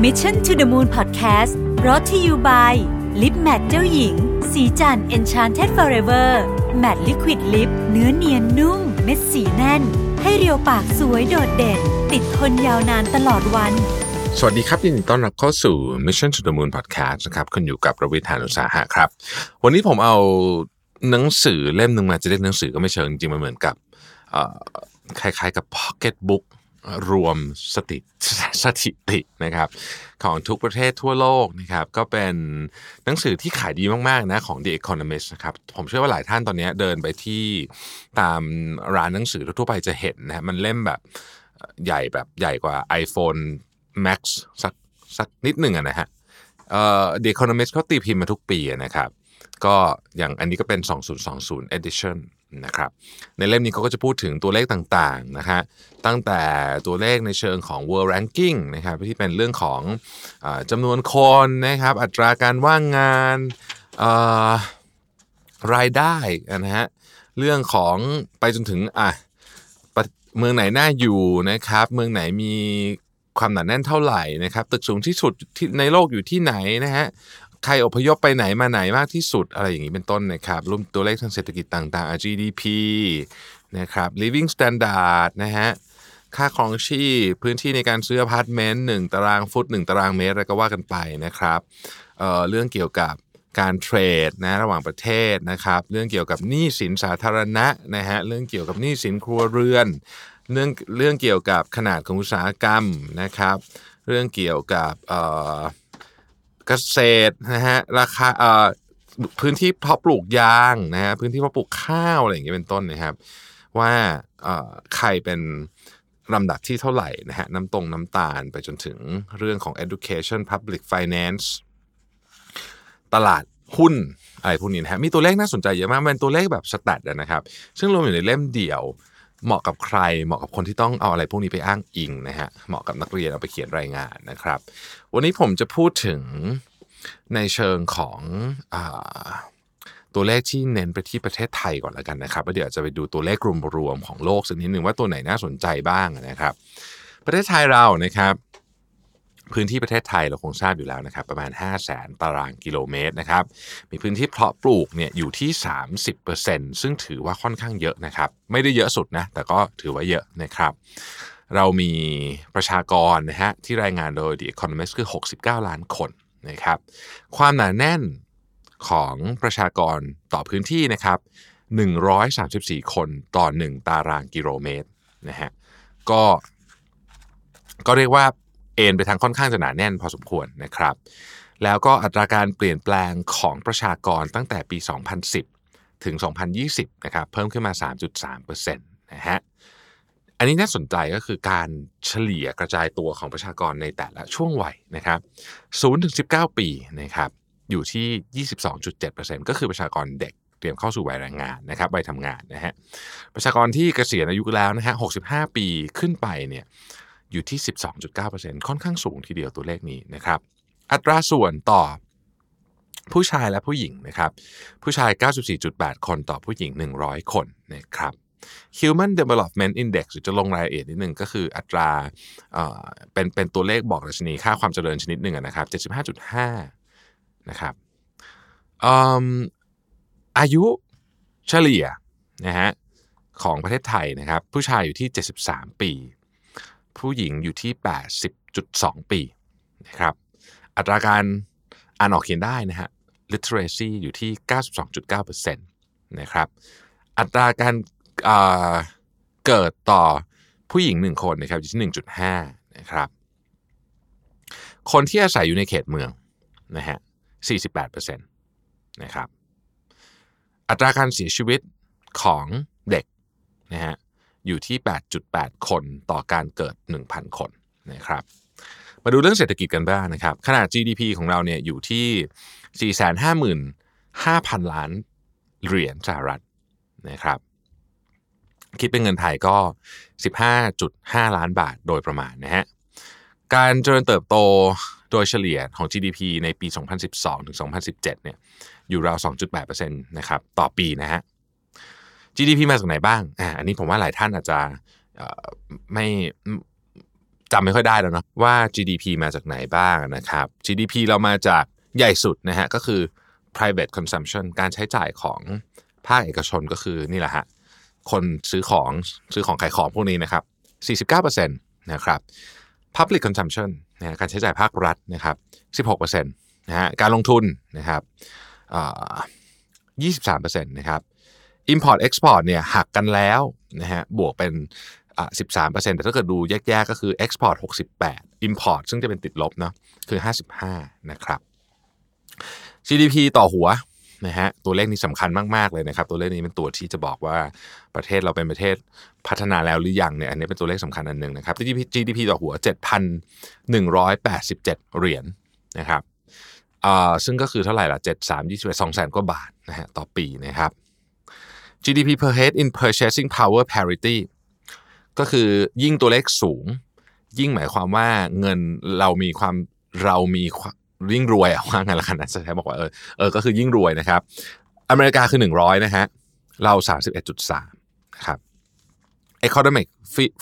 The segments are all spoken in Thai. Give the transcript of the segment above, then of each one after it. Mission to the Moon Podcast brought to you by Lip Matte เจ้าหญิงสีจันทร์ Enchanted Forever Matte Liquid Lip เนื้อเนียนนุ่มเม็ดสีแน่นให้เรียวปากสวยโดดเด่นติดทนยาวนานตลอดวันสวัสดีครับยินดีต้อนรับเข้าสู่ Mission to the Moon Podcast นะครับคุณอยู่กับประวิทย์ หาญอุตสาหะครับวันนี้ผมเอาหนังสือเล่มนึงมาจะเรียกหนังสือก็ไม่เชิงจริงมันเหมือนกับคล้ายๆกับ Pocketbook รวมสถิตินะครับของทุกประเทศทั่วโลกนะครับก็เป็นหนังสือที่ขายดีมากๆนะของ The Economist นะครับผมเชื่อว่าหลายท่านตอนนี้เดินไปที่ตามร้านหนังสือทั่วไปจะเห็นนะมันเล่มแบบใหญ่กว่า iPhone Max สักนิดนึงนะฮะThe Economist เขาตีพิมพ์มาทุกปีนะครับก็อย่างอันนี้ก็เป็น2020 editionนะครับในเล่มนี้เขาก็จะพูดถึงตัวเลขต่างๆนะฮะตั้งแต่ตัวเลขในเชิงของ World Ranking นะครับที่เป็นเรื่องของจำนวนคนนะครับอัตราการว่างงานรายได้นะฮะเรื่องของไปจนถึงเมืองไหนน่าอยู่นะครับเมืองไหนมีความหนาแน่นเท่าไหร่นะครับตึกสูงที่สุดที่ในโลกอยู่ที่ไหนนะฮะใครอพยพไปไหนมาไหนมากที่สุดอะไรอย่างนี้เป็นต้นนะครับรวมตัวเลขทางเศรษฐกิจต่างๆ GDP นะครับ Living Standard นะฮะค่าครองชีพพื้นที่ในการซื้ออพาร์ตเมนต์1ตารางฟุต1ตารางเมตรอะไรก็ว่ากันไปนะครับเรื่องเกี่ยวกับการเทรดนะระหว่างประเทศนะครับเรื่องเกี่ยวกับหนี้สินสาธารณะนะฮะเรื่องเกี่ยวกับหนี้สินครัวเรือนเรื่องเกี่ยวกับขนาดของอุตสาหกรรมนะครับเรื่องเกี่ยวกับเกษตรนะฮะราคาพื้นที่เพาะปลูกยางนะฮะพื้นที่เพาะปลูกข้าวอะไรอย่างเงี้ยเป็นต้นนะครับว่าใครเป็นลำดับที่เท่าไหร่นะฮะน้ำตาลไปจนถึงเรื่องของ education public finance ตลาดหุ้นอะไรพวกนี้นะฮะมีตัวเลขน่าสนใจเยอะมากเป็นตัวเลขแบบสแตทนะครับซึ่งรวมอยู่ในเล่มเดี่ยวเหมาะกับใครเหมาะกับคนที่ต้องเอาอะไรพวกนี้ไปอ้างอิงนะฮะเหมาะกับนักเรียนเอาไปเขียนรายงานนะครับวันนี้ผมจะพูดถึงในเชิงของตัวเลขที่เน้นไปที่ประเทศไทยก่อนละกันนะครับแล้วเดี๋ยวจะไปดูตัวเลขรวมๆของโลกสักนิดนึงว่าตัวไหนน่าสนใจบ้างนะครับประเทศไทยเรานะครับพื้นที่ประเทศไทยเราคงทราบอยู่แล้วนะครับประมาณ 500,000 ตารางกิโลเมตรนะครับมีพื้นที่เพาะปลูกเนี่ยอยู่ที่ 30% ซึ่งถือว่าค่อนข้างเยอะนะครับไม่ได้เยอะสุดนะแต่ก็ถือว่าเยอะนะครับเรามีประชากรนะฮะที่รายงานโดย The Economist คือ 69 ล้านคนนะครับความหนาแน่นของประชากรต่อพื้นที่นะครับ134คนต่อ1ตารางกิโลเมตรนะฮะก็เรียกว่าเอ็นไปทางค่อนข้างจะหนาแน่นพอสมควรนะครับแล้วก็อัตราการเปลี่ยนแปลงของประชากรตั้งแต่ปี2010ถึง2020นะครับเพิ่มขึ้นมา 3.3% นะฮะอันนี้น่าสนใจก็คือการเฉลี่ยกระจายตัวของประชากรในแต่ละช่วงวัยนะครับ0ถึง19ปีนะครับอยู่ที่ 22.7% ก็คือประชากรเด็กเตรียมเข้าสู่วัยแรงงานนะครับวัยทำงานนะฮะประชากรที่เกษียณอายุแล้วนะฮะ65ปีขึ้นไปเนี่ยอยู่ที่ 12.9% ค่อนข้างสูงทีเดียวตัวเลขนี้นะครับอัตราส่วนต่อผู้ชายและผู้หญิงนะครับผู้ชาย 94.8 คนต่อผู้หญิง100คนนะครับ Human Development Index จะลงรายละเอียดนิดนึงก็คืออัตราเป็นตัวเลขบอกดัชนีค่าความเจริญชนิดหนึ่งนะครับ 75.5 นะครับอายุเฉลี่ยนะฮะของประเทศไทยนะครับผู้ชายอยู่ที่73ปีผู้หญิงอยู่ที่ 80.2 ปีนะครับอัตราการอ่านออกเขียนได้นะฮะ literacy อยู่ที่ 92.9% นะครับอัตราการเกิดต่อผู้หญิง1คนนะครับอยู่ที่ 1.5 นะครับคนที่อาศัยอยู่ในเขตเมืองนะฮะ 48% นะครับอัตราการเสียชีวิตของเด็กนะฮะอยู่ที่ 8.8 คนต่อการเกิด 1,000 คนนะครับมาดูเรื่องเศรษฐกิจกันบ้างนะครับขนาด GDP ของเราเนี่ยอยู่ที่ 455,000 ล้านเหรียญสหรัฐนะครับคิดเป็นเงินไทยก็ 15.5 ล้านบาทโดยประมาณนะฮะการเจริญเติบโตโดยเฉลี่ยของ GDP ในปี 2012 ถึง 2017 เนี่ยอยู่ราว 2.8% นะครับต่อปีนะฮะGDP มาจากไหนบ้างอันนี้ผมว่าหลายท่านอาจจะไม่ จำไม่ค่อยได้แล้วเนาะว่า GDP มาจากไหนบ้างนะครับ GDP เรามาจากใหญ่สุดนะฮะก็คือ private consumption การใช้จ่ายของภาคเอกชนก็คือนี่แหละฮะคนซื้อของขายของพวกนี้นะครับ 49% นะครับ public consumption นะการใช้จ่ายภาครัฐนะครับ 16% นะฮะการลงทุนนะครับ23% นะครับ import export เนี่ยหักกันแล้วนะฮะบวกเป็น13% แต่ถ้าเกิดดูแยกๆก็คือ export 68 import ซึ่งจะเป็นติดลบเนาะคือ55นะครับ GDP ต่อหัวนะฮะตัวเลขนี้สำคัญมากๆเลยนะครับตัวเลขนี้เป็นตัวที่จะบอกว่าประเทศเราเป็นประเทศพัฒนาแล้วหรือยังเนี่ยอันนี้เป็นตัวเลขสำคัญอันนึงนะครับ GDP ต่อหัว 7,187 เหรียญนะครับซึ่งก็คือเท่าไหร่ล่ะ200,000 กว่าบาทนะฮะต่อปีนะครับ GDP per head in purchasing power parity ก็คือยิ่งตัวเลขสูงยิ่งหมายความว่าเงินเรามียิ่งรวยอ่ะว่าไงล่ะกันนะแสดงบอกว่าก็คือยิ่งรวยนะครับอเมริกาคือ100นะฮะเรา 31.3 นะครับ Economic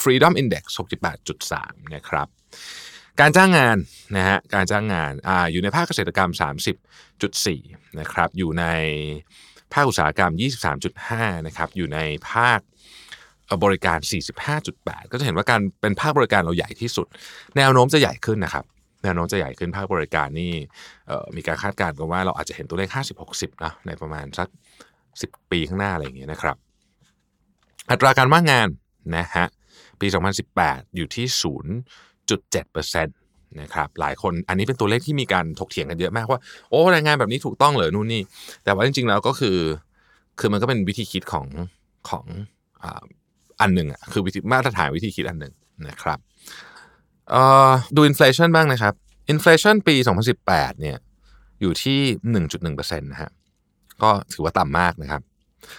Freedom Index 68.3 นะครับการจ้างงานนะฮะการจ้างงานอยู่ในภาคเกษตรกรรม 30.4 นะครับอยู่ในภาคอุตสาหกรรม 23.5 นะครับอยู่ในภาคบริการ 45.8 ก็จะเห็นว่าการเป็นภาคบริการเราใหญ่ที่สุดแนวโน้มจะใหญ่ขึ้นนะครับแนวโน้มจะใหญ่ขึ้นภาคบริการนี่มีการคาดการณ์กันว่าเราอาจจะเห็นตัวเลข 50-60 นะในประมาณสัก10 ปีข้างหน้าอะไรอย่างเงี้ยนะครับอัตราการว่างงานนะฮะปี 2018 อยู่ที่ 0.7% นะครับหลายคนอันนี้เป็นตัวเลขที่มีการถกเถียงกันเยอะมากว่าโอ้รายงานแบบนี้ถูกต้องเหรอนู่นนี่แต่ว่าจริงๆแล้วก็คือมันก็เป็นวิธีคิดของอันนึงอ่ะคือวิธีมาตรฐานวิธีคิดอันนึงนะครับดูอินเฟลชันบ้างนะครับอินเฟลชันปี2018เนี่ยอยู่ที่ 1.1% นะฮะก็ถือว่าต่ำมากนะครับ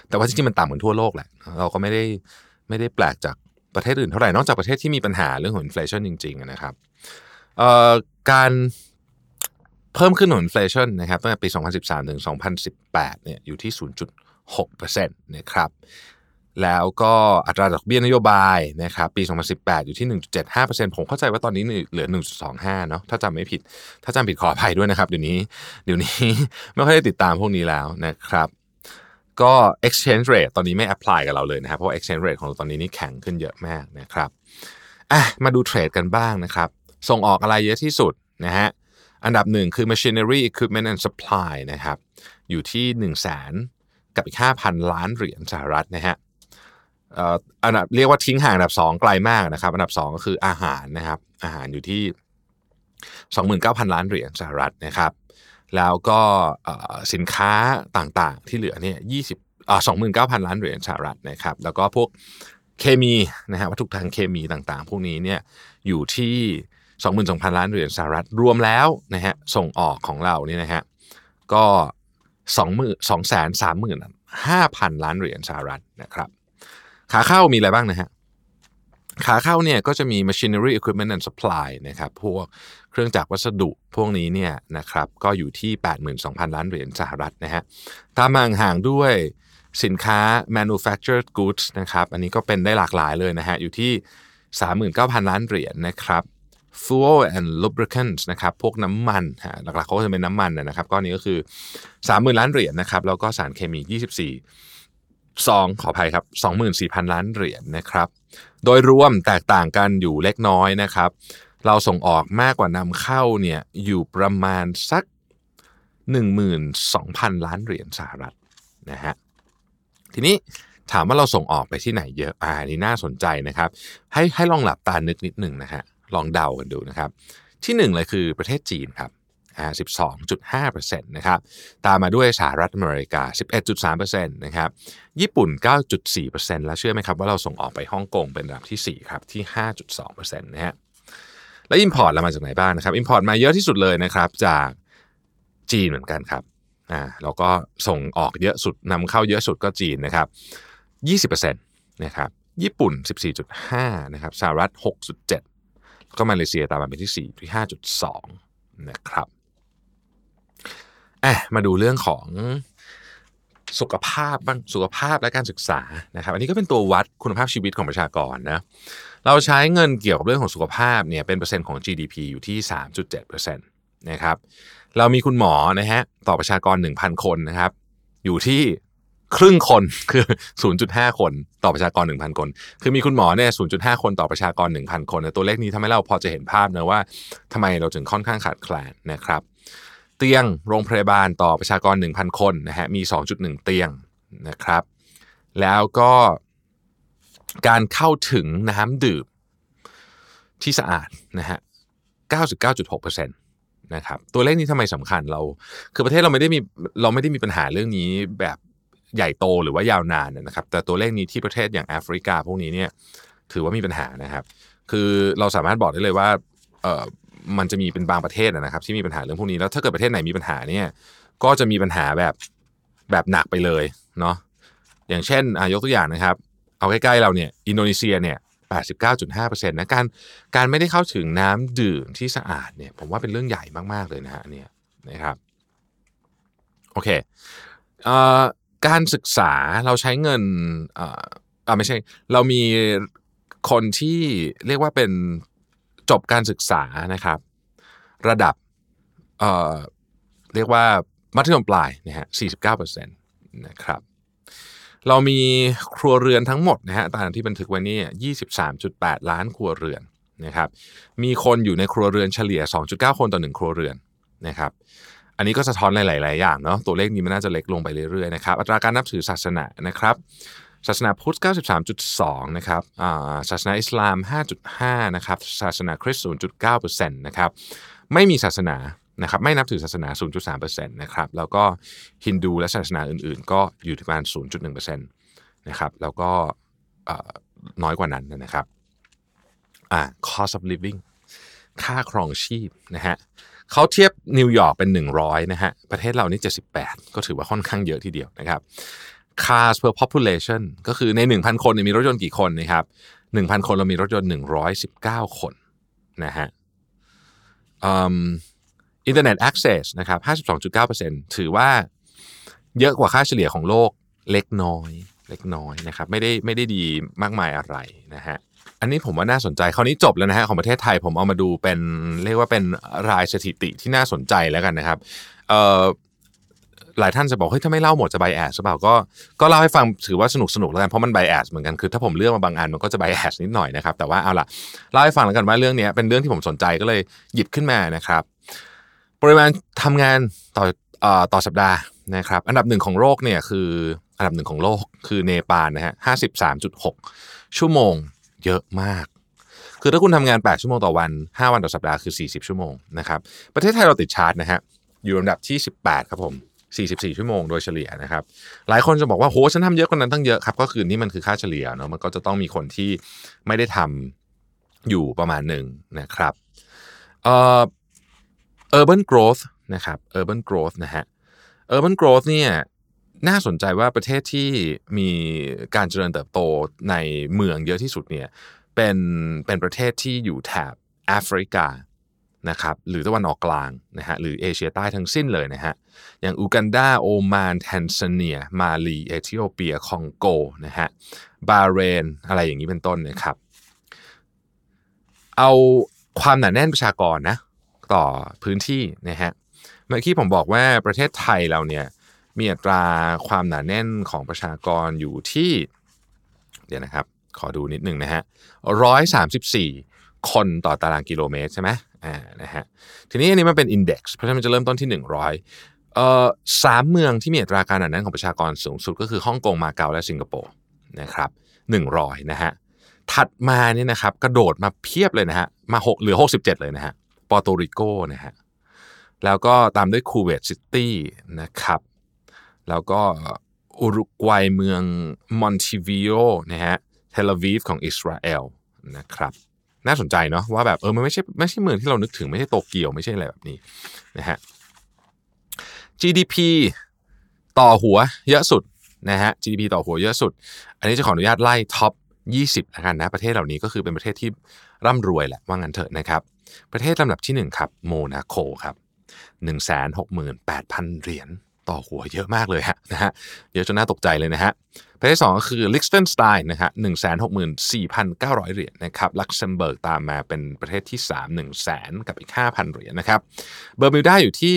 แต่ว่าจริงๆมันต่ำเหมือนทั่วโลกแหละเราก็ไม่ได้แปลกจากประเทศอื่นเท่าไหร่นอกจากประเทศที่มีปัญหาเรื่องของอินเฟลชันจริงๆนะครับการเพิ่มขึ้นของอินเฟลชันนะครับตั้งแต่ปี2013ถึง2018เนี่ยอยู่ที่ 0.6% นะครับแล้วก็อัตราดอกเบี้ยนโยบายนะครับปี2018อยู่ที่ 1.75% ผมเข้าใจว่าตอนนี้เหลือ 1.25 เนาะถ้าจำไม่ผิดขออภัยด้วยนะครับเดี๋ยวนี้ไม่ค่อยได้ติดตามพวกนี้แล้วนะครับก็ exchange rate ตอนนี้ไม่ apply กับเราเลยนะครับเพราะ exchange rate ของเราตอนนี้นี่แข็งขึ้นเยอะมากนะครับมาดูเทรดกันบ้างนะครับส่งออกอะไรเยอะที่สุดนะฮะอันดับ1คือ Machinery Equipment and Supply นะครับอยู่ที่ 100,000 กับอีก 5,000 ล้านเหรียญสหรัฐนะฮะอันดับเรียกว่าทิ้งห่างอันดับ2ไกลมากนะครับอันดับ2ก็คืออาหารนะครับอาหารอยู่ที่ 29,000 ล้านเหรียญสหรัฐนะครับแล้วก็สินค้าต่างๆที่เหลือเนี่ย29,000 ล้านเหรียญสหรัฐนะครับแล้วก็พวกเคมีนะฮะวัตถุทางเคมีต่างๆพวกนี้เนี่ยอยู่ที่ 22,000 ล้านเหรียญสหรัฐรวมแล้วนะฮะส่งออกของเราเนี่ยนะฮะก็ 235,000 ล้านเหรียญสหรัฐนะครับขาเข้ามีอะไรบ้างนะฮะขาเข้าเนี่ยก็จะมี machinery equipment and supply นะครับพวกเครื่องจักรวัสดุพวกนี้เนี่ยนะครับก็อยู่ที่ 82,000 ล้านเหรียญสหรัฐนะฮะตามมาห่างด้วยสินค้า manufactured goods นะครับอันนี้ก็เป็นได้หลากหลายเลยนะฮะอยู่ที่ 39,000 ล้านเหรียญนะครับ fuel and lubricants นะครับพวกน้ำมันหลักๆเขาจะเป็นน้ำมันนะครับก้อนนี้ก็คือ 30,000 ล้านเหรียญนะครับแล้วก็สารเคมี24,000 ล้านเหรียญนะครับโดยรวมแตกต่างกันอยู่เล็กน้อยนะครับเราส่งออกมากกว่านำเข้าเนี่ยอยู่ประมาณสัก 12,000 ล้านเหรียญสหรัฐนะฮะทีนี้ถามว่าเราส่งออกไปที่ไหนเยอะนี่น่าสนใจนะครับให้ลองหลับตานึกนิดนึงนะฮะลองเดากันดูนะครับที่1เลยคือประเทศจีนครับ12.5% นะครับตามมาด้วยสหรัฐอเมริกา 11.3% นะครับญี่ปุ่น 9.4% แล้วเชื่อไหมครับว่าเราส่งออกไปฮ่องกงเป็นอันดับที่4ครับที่ 5.2% นะฮะแล้ว import เรามาจากไหนบ้างนะครับ import มาเยอะที่สุดเลยนะครับจากจีนเหมือนกันครับแล้วก็ส่งออกเยอะสุดนำเข้าเยอะสุดก็จีนนะครับ 20% นะครับญี่ปุ่น 14.5% นะครับสหรัฐ 6.7% ก็มาเลเซียตามมาเป็นที่4ที่ 5.2%นะครับมาดูเรื่องของ สุขภาพบ้างสุขภาพและการศึกษานะครับอันนี้ก็เป็นตัววัดคุณภาพชีวิตของประชากรนะเราใช้เงินเกี่ยวกับเรื่องของสุขภาพเนี่ยเป็นเปอร์เซ็นต์ของ GDP อยู่ที่ 3.7% นะครับเรามีคุณหมอนะฮะต่อประชากร 1,000 คนนะครับอยู่ที่ครึ่งคนคือ 0.5 คนต่อประชากร 1,000 คนคือมีคุณหมอเนี่ย 0.5 คนต่อประชากร 1,000 คนตัวเลขนี้ทำให้เราพอจะเห็นภาพนะว่าทำไมเราถึงค่อนข้างขาดแคลนนะครับเตียงโรงพยาบาลต่อประชากร 1,000 คนนะฮะมี 2.1 เตียงนะครับแล้วก็การเข้าถึงน้ำดื่มที่สะอาดนะฮะ 99.6% นะครับตัวเลขนี้ทำไมสำคัญเราคือประเทศเราไม่ได้มีปัญหาเรื่องนี้แบบใหญ่โตหรือว่ายาวนานนะครับแต่ตัวเลขนี้ที่ประเทศอย่างแอฟริกาพวกนี้เนี่ยถือว่ามีปัญหานะครับคือเราสามารถบอกได้เลยว่ามันจะมีเป็นบางประเทศนะครับที่มีปัญหาเรื่องพวกนี้แล้วถ้าเกิดประเทศไหนมีปัญหาเนี่ยก็จะมีปัญหาแบบหนักไปเลยเนาะอย่างเช่นยกตัวอย่างนะครับเอาใกล้ๆเราเนี่ยอินโดนีเซียเนี่ย 89.5% นะการไม่ได้เข้าถึงน้ำดื่มที่สะอาดเนี่ยผมว่าเป็นเรื่องใหญ่มากๆเลยนะฮะเนี่ยนะครับโอเคการศึกษาเราใช้เงินไม่ใช่เรามีคนที่เรียกว่าเป็นจบการศึกษานะครับระดับเรียกว่ามัธยมปลายนะฮะ 49% นะครับเรามีครัวเรือนทั้งหมดนะฮะตามที่บันทึกไว้นี่ 23.8 ล้านครัวเรือนนะครับมีคนอยู่ในครัวเรือนเฉลี่ย 2.9 คนต่อ1ครัวเรือนนะครับอันนี้ก็สะท้อนหลายๆอย่างเนาะตัวเลขนี้มันน่าจะเล็กลงไปเรื่อยๆนะครับอัตราการนับถือศาสนานะครับศาสนาพุทธ 93.2 นะครับศาสนาอิสลาม 5.5 นะครับศาสนาคริสต์ 0.9% นะครับไม่มีศาสนานะครับไม่นับถือศาสนา 0.3% นะครับแล้วก็ฮินดูและศาสนาอื่นๆก็อยู่ที่ประมาณ 0.1% นะครับแล้วก็น้อยกว่านั้นนะครับcost of living ค่าครองชีพนะฮะเขาเทียบนิวยอร์กเป็น100นะฮะประเทศเรานี่78ก็ถือว่าค่อนข้างเยอะทีเดียวนะครับ cars per population ก็คือใน 1,000 คนมีรถยนต์กี่คนนะครับ 1,000 คนเรามีรถยนต์119คนนะฮะInternet access นะครับ 52.9% ถือว่าเยอะกว่าค่าเฉลี่ยของโลกเล็กน้อยนะครับไม่ได้ดีมากมายอะไรนะฮะอันนี้ผมว่าน่าสนใจคราวนี้จบแล้วนะฮะของประเทศไทยผมเอามาดูเป็นเรียกว่าเป็นรายสถิติที่น่าสนใจแล้วกันนะครับหลายท่านจะบอกเฮ้ยถ้าไม่เล่าหมดจะไบแอสหรือเปล่าก็เล่าให้ฟังถือว่าสนุกแล้วกันเพราะมันไบแอสเหมือนกันคือถ้าผมเลือกมาบางอันมันก็จะไบแอสนิดหน่อยนะครับแต่ว่าเอาล่ะเล่าให้ฟังแล้วกันว่าเรื่องนี้เป็นเรื่องที่ผมสนใจก็เลยหยิบขึ้นมานะครับปริมาณทำงานต่อสัปดาห์นะครับอันดับ1ของโลกเนี่ยคืออันดับ1ของโลกคือเนปาลนะฮะ 53.6 ชั่วโมงเยอะมากคือถ้าคุณทำงาน8ชั่วโมงต่อวัน5วันต่อสัปดาห์คือ40ชั่วโมงนะครับประเทศไทยเราติดชาร์ตนะฮะอยู่อันดับที่18ครับผม44ชั่วโมงโดยเฉลี่ยนะครับหลายคนจะบอกว่าโหฉันทำเยอะกว่านั้นตั้งเยอะครับก็คือนี่มันคือค่าเฉลี่ยเนาะมันก็จะต้องมีคนที่ไม่ได้ทำอยู่ประมาณหนึ่งนะครับurban growth นะครับ urban growth นะฮะ urban growth เนี่ยน่าสนใจว่าประเทศที่มีการเจริญเติบโตในเมืองเยอะที่สุดเนี่ยเป็นประเทศที่อยู่แถบแอฟริกานะครับหรือตะวันออกกลางนะฮะหรือเอเชียใต้ทั้งสิ้นเลยนะฮะอย่างอูกันดาโอมานแทนซาเนียมาลีเอธิโอเปียคองโกนะฮะบาห์เรนอะไรอย่างนี้เป็นต้นนะครับเอาความหนาแน่นประชากรนะต่อพื้นที่นะฮะเมื่อกี้ผมบอกว่าประเทศไทยเราเนี่ยมีอัตราความหนาแน่นของประชากรอยู่ที่เดี๋ยวนะครับขอดูนิดหนึ่งนะฮะ134คนต่อตารางกิโลเมตรใช่ไหมนะฮะทีนี้อันนี้มันเป็น index เพราะฉะนั้นมันจะเริ่มต้นที่100สามเมืองที่มีอัตราการหนาแน่นของประชากรสูงสุดก็คือฮ่องกงมาเก๊าและสิงคโปร์นะครับ100นะฮะถัดมาเนี่ยนะครับกระโดดมาเพียบเลยนะฮะมา6เหลือ67เลยนะฮะปอร์โตริโกนะฮะแล้วก็ตามด้วยคูเวตซิตี้นะครับแล้วก็อุรุกวัยเมืองมอนติวิโอนะฮะเทลอาวีฟของอิสราเอลนะครับน่าสนใจเนาะว่าแบบมันไม่ใช่เมืองที่เรานึกถึงไม่ใช่โตเกียวไม่ใช่อะไรแบบนี้นะฮะ GDP ต่อหัวเยอะสุดนะฮะ GDP ต่อหัวเยอะสุดอันนี้จะขออนุญาตไล่ท็อป20ละกันนะประเทศเหล่านี้ก็คือเป็นประเทศที่ร่ำรวยแหละว่างั้นเถอะนะครับประเทศลำดับที่1ครับโมนาโกครับ 168,000 เหรียญ ต่อหัวเยอะมากเลยฮะนะฮะเยอะจนน่าตกใจเลยนะฮะประเทศที่2ก็คือลิกเทนสไตน์นะฮะ $164,900 เหรียญนะครับลักเซมเบิร์กตามมาเป็นประเทศที่3 100,000 กับอีก 5,000 เหรียญนะครับเบอร์มิวดาอยู่ที่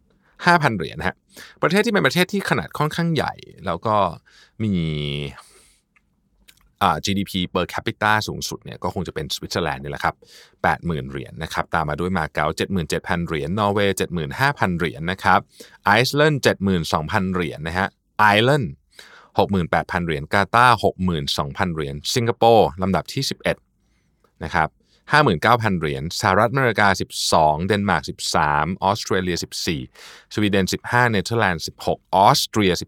85,000 เหรียญฮะประเทศที่เป็นประเทศที่ขนาดค่อนข้างใหญ่แล้วก็มีGDP per capita สูงสุดเนี่ยก็คงจะเป็นสวิตเซอร์แลนด์นี่แหละครับ 80,000 เหรียญนะครับตามมาด้วยมาเก๊า 77,000 เหรียญนอร์เวย์ 75,000 เหรียญนะครับไอซ์แลนด์ 72,000 เหรียญนะฮะไอร์แลนด์ 68,000 เหรียญกาตาร์ 62,000 เหรียญสิงคโปร์ลำดับที่11นะครับ 59,000 เหรียญสหรัฐอเมริกา12เดนมาร์ก13ออสเตรเลีย14สวีเดน15เนเธอร์แลนด์16ออสเตรีย17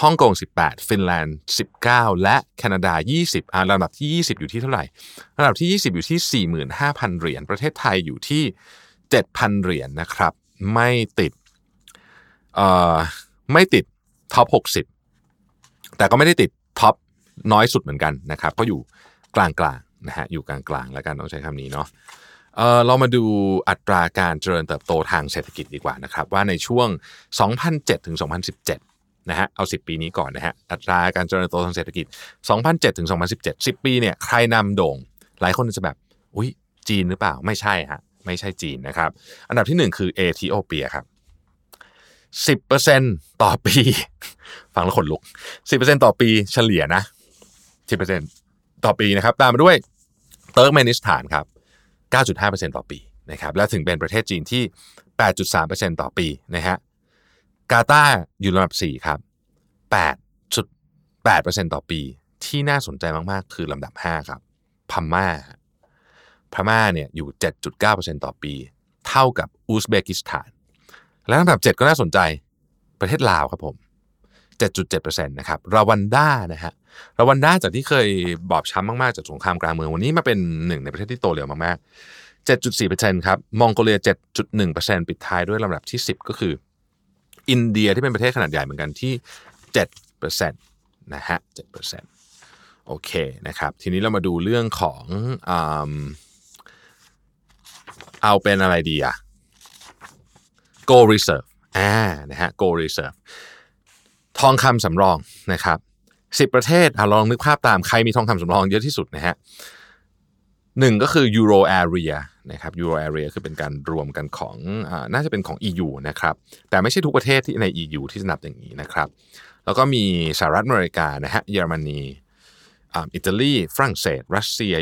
ฮ่องกง18ฟินแลนด์19และแคนาดา20ลำดับที่20อยู่ที่เท่าไหร่ลำดับที่20อยู่ที่ 45,000 เหรียญประเทศไทยอยู่ที่ 7,000 เหรียญนะครับไม่ติดท็อป60แต่ก็ไม่ได้ติดท็อปน้อยสุดเหมือนกันนะครับก็อยู่กลางๆนะฮะอยู่กลางๆแล้วกันต้องใช้คำนี้เนาะเรามาดูอัตราการเจริญเติบโตทางเศรษฐกิจดีกว่านะครับว่าในช่วง2007ถึง2017นะฮะเอา10ปีนี้ก่อนนะฮะอัตราการเจริญเติบโตทางเศรษฐกิจ2007ถึง2017 10ปีเนี่ยใครนำโด่งหลายคนจะแบบอุ๊ยจีนหรือเปล่าไม่ใช่ฮะไม่ใช่จีนนะครับอันดับที่1คือเอธิโอเปียครับ 10% ต่อปีฟังแล้วขนลุก 10% ต่อปีเฉลี่ยนะ 10% ต่อปีนะครับตามมาด้วยเติร์กเมนิสถานครับ 9.5% ต่อปีนะครับและถึงเป็นประเทศจีนที่ 8.3% ต่อปีนะฮะกาตาร์อยู่ลำดับ4ครับ 8.8% ต่อปีที่น่าสนใจมากๆคือลำดับ5ครับพม่าเนี่ยอยู่ 7.9% ต่อปีเท่ากับอุซเบกิสถานและลำดับ7ก็น่าสนใจประเทศลาวครับผม 7.7% นะครับรวันดานะฮะรวันดาจากที่เคยบอบช้ำมากๆจากสงครามกลางเมืองวันนี้มาเป็นหนึ่งในประเทศที่โตเร็วมากๆ 7.4% ครับมองโกเลีย 7.1% ปิดท้ายด้วยลำดับที่10ก็คืออินเดียที่เป็นประเทศขนาดใหญ่เหมือนกันที่ 7% นะฮะ 7% โอเคนะครับทีนี้เรามาดูเรื่องของเอาเป็นอะไรดีอ่ะ Gold Reserve นะฮะ Gold Reserve ทองคำสำรองนะครับ10ประเทศลองนึกภาพตามใครมีทองคำสำรองเยอะที่สุดนะฮะ1ก็คือ Euro Area นะครับ Euro Area คือเป็นการรวมกันของน่าจะเป็นของ EU นะครับแต่ไม่ใช่ทุกประเทศที่ใน EU ที่สนับอย่างนี้นะครับแล้วก็มีสหรัฐอเมริกานะฮะเยอรมนีอิตาลีฝรั่งเศสรัสเซีย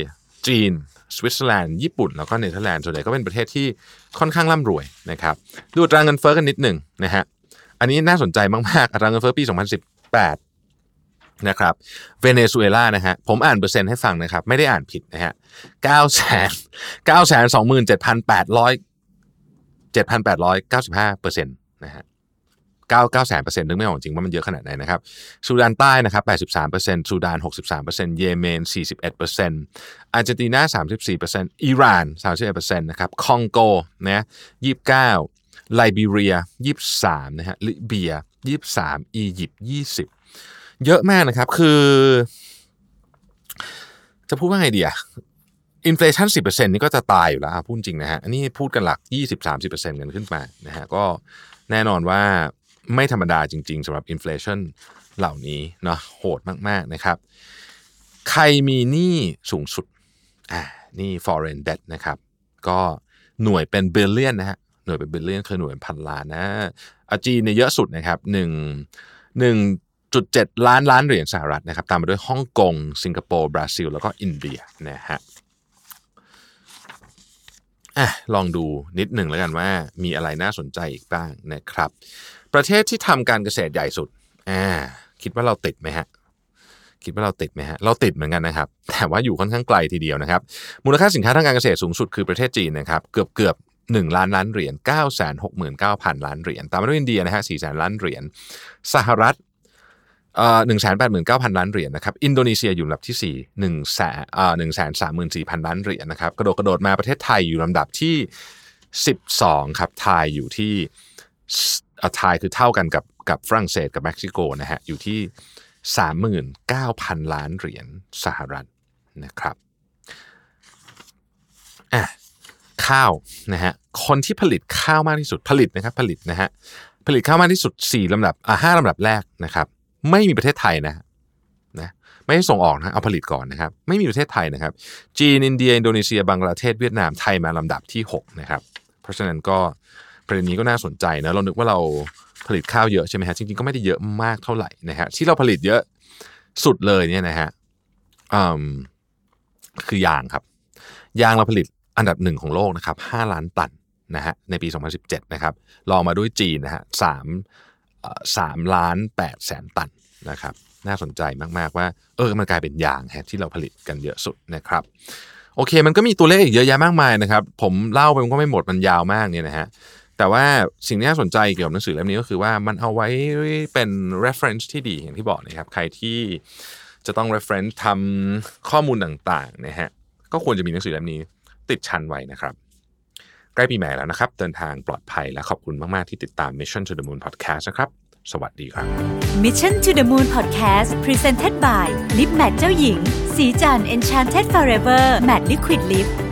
จีนสวิตเซอร์แลนด์ญี่ปุ่นแล้วก็เนเธอร์แลนด์ส่วนใหญ่ก็เป็นประเทศที่ค่อนข้างร่ำรวยนะครับดูอัตราเงินเฟ้อกันนิดหนึ่งนะฮะอันนี้น่าสนใจมากๆอัตราเงินเฟ้อปี2018นะครับเวเนซุเอลานะฮะผมอ่านเปอร์เซ็นต์ให้ฟังนะครับไม่ได้อ่านผิดนะฮะ927,895% นะฮะ 9,900% นึกไม่ออกจริงว่ามันเยอะขนาดไหนนะครับซูดานใต้นะครับ 83% ซูดาน 63% เยเมน 41% อาร์เจนตินา 34% อิหร่าน 31% นะครับคองโกนะ29% ไลบีเรีย 23% นะฮะลิเบีย 23% อียิปต์ 20% เยอะมากนะครับคือจะพูดว่าไงดีอ่ะอินเฟลชั่น 10% นี่ก็จะตายอยู่แล้วพูดจริงนะฮะอันนี้พูดกันหลัก 20-30% กันขึ้นมานะฮะก็แน่นอนว่าไม่ธรรมดาจริงๆสำหรับอินเฟลชั่นเหล่านี้เนาะโหดมากๆนะครับใครมีหนี้สูงสุดหนี้ foreign debt นะครับก็หน่วยเป็น billion นะฮะหน่วยเป็น billion คือหน่วยเป็นพันล้านนะจีนเนี่ยเยอะสุดนะครับ1.7 ล้านเหรียญสหรัฐนะครับตามมาด้วยฮ่องกงสิงคโปร์บราซิลแล้วก็อินเดียนะฮะลองดูนิดหนึ่งแล้วกันว่ามีอะไรน่าสนใจอีกบ้างนะครับประเทศที่ทำการเกษตรใหญ่สุดคิดว่าเราติดไหมฮะเราติดเหมือนกันนะครับแต่ว่าอยู่ค่อนข้างไกลทีเดียวนะครับมูลค่าสินค้าทางการเกษตรสูงสุดคือประเทศจีนนะครับเกือบ1ล้านล้านเหรียญ 969,000 ล้านเหรียญตามมาด้วยอินเดียนะฮะ 400,000 ล้านเหรียญสหรัฐ189,000 ล้านเหรียญนะครับอินโดนีเซียอยู่ลำดับที่4 134,000 ล้านเหรียญนะครับกระโดดมาประเทศไทยอยู่ลำดับที่12ครับไทยอยู่ที่ไทยคือเท่ากันกับฝรั่งเศสกับเม็กซิโกนะฮะอยู่ที่ 39,000 ล้านเหรียญสหรัฐนะครับใค ข้าวนะฮะคนที่ผลิตข้าวมากที่สุดผลิตข้าวมากที่สุด4ลำดับ5ลำดับแรกนะครับไม่มีประเทศไทยนะไม่ให้ส่งออกนะเอาผลิตก่อนนะครับไม่มีประเทศไทยนะครับจีนอินเดียอินโดนีเซียบังกลาเทศเวียดนามไทยมาลำดับที่6นะครับเพราะฉะนั้นก็ประเด็นนี้ก็น่าสนใจนะเรานึกว่าเราผลิตข้าวเยอะใช่ไหมฮะจริงๆก็ไม่ได้เยอะมากเท่าไหร่นะฮะที่เราผลิตเยอะสุดเลยเนี่ยนะฮะคือยางครับยางเราผลิตอันดับ1ของโลกนะครับ5ล้านตันนะฮะในปี2017นะครับรองมาด้วยจีนนะฮะ3.8 ล้านตันนะครับน่าสนใจมากๆว่ามันกลายเป็นยางฮะที่เราผลิตกันเยอะสุดนะครับโอเคมันก็มีตัวเลขอีกเยอะแยะมากมายนะครับผมเล่าไปมันก็ไม่หมดมันยาวมากเนี่ยนะฮะแต่ว่าสิ่งที่น่าสนใจเกี่ยวกับหนังสือเล่มนี้ก็คือว่ามันเอาไว้เป็น reference ที่ดีอย่างที่บอกนะครับใครที่จะต้อง reference ทำข้อมูลต่างๆนะฮะก็ควรจะมีหนังสือเล่มนี้ติดชั้นไว้นะครับใกล้ปีใหม่แล้วนะครับเดินทางปลอดภัยและขอบคุณมากๆที่ติดตาม Mission to the Moon Podcast นะครับสวัสดีครับ Mission to the Moon Podcast presented by Lip Matte เจ้าหญิงสีจันทร์ Enchanted Forever Matte Liquid Lip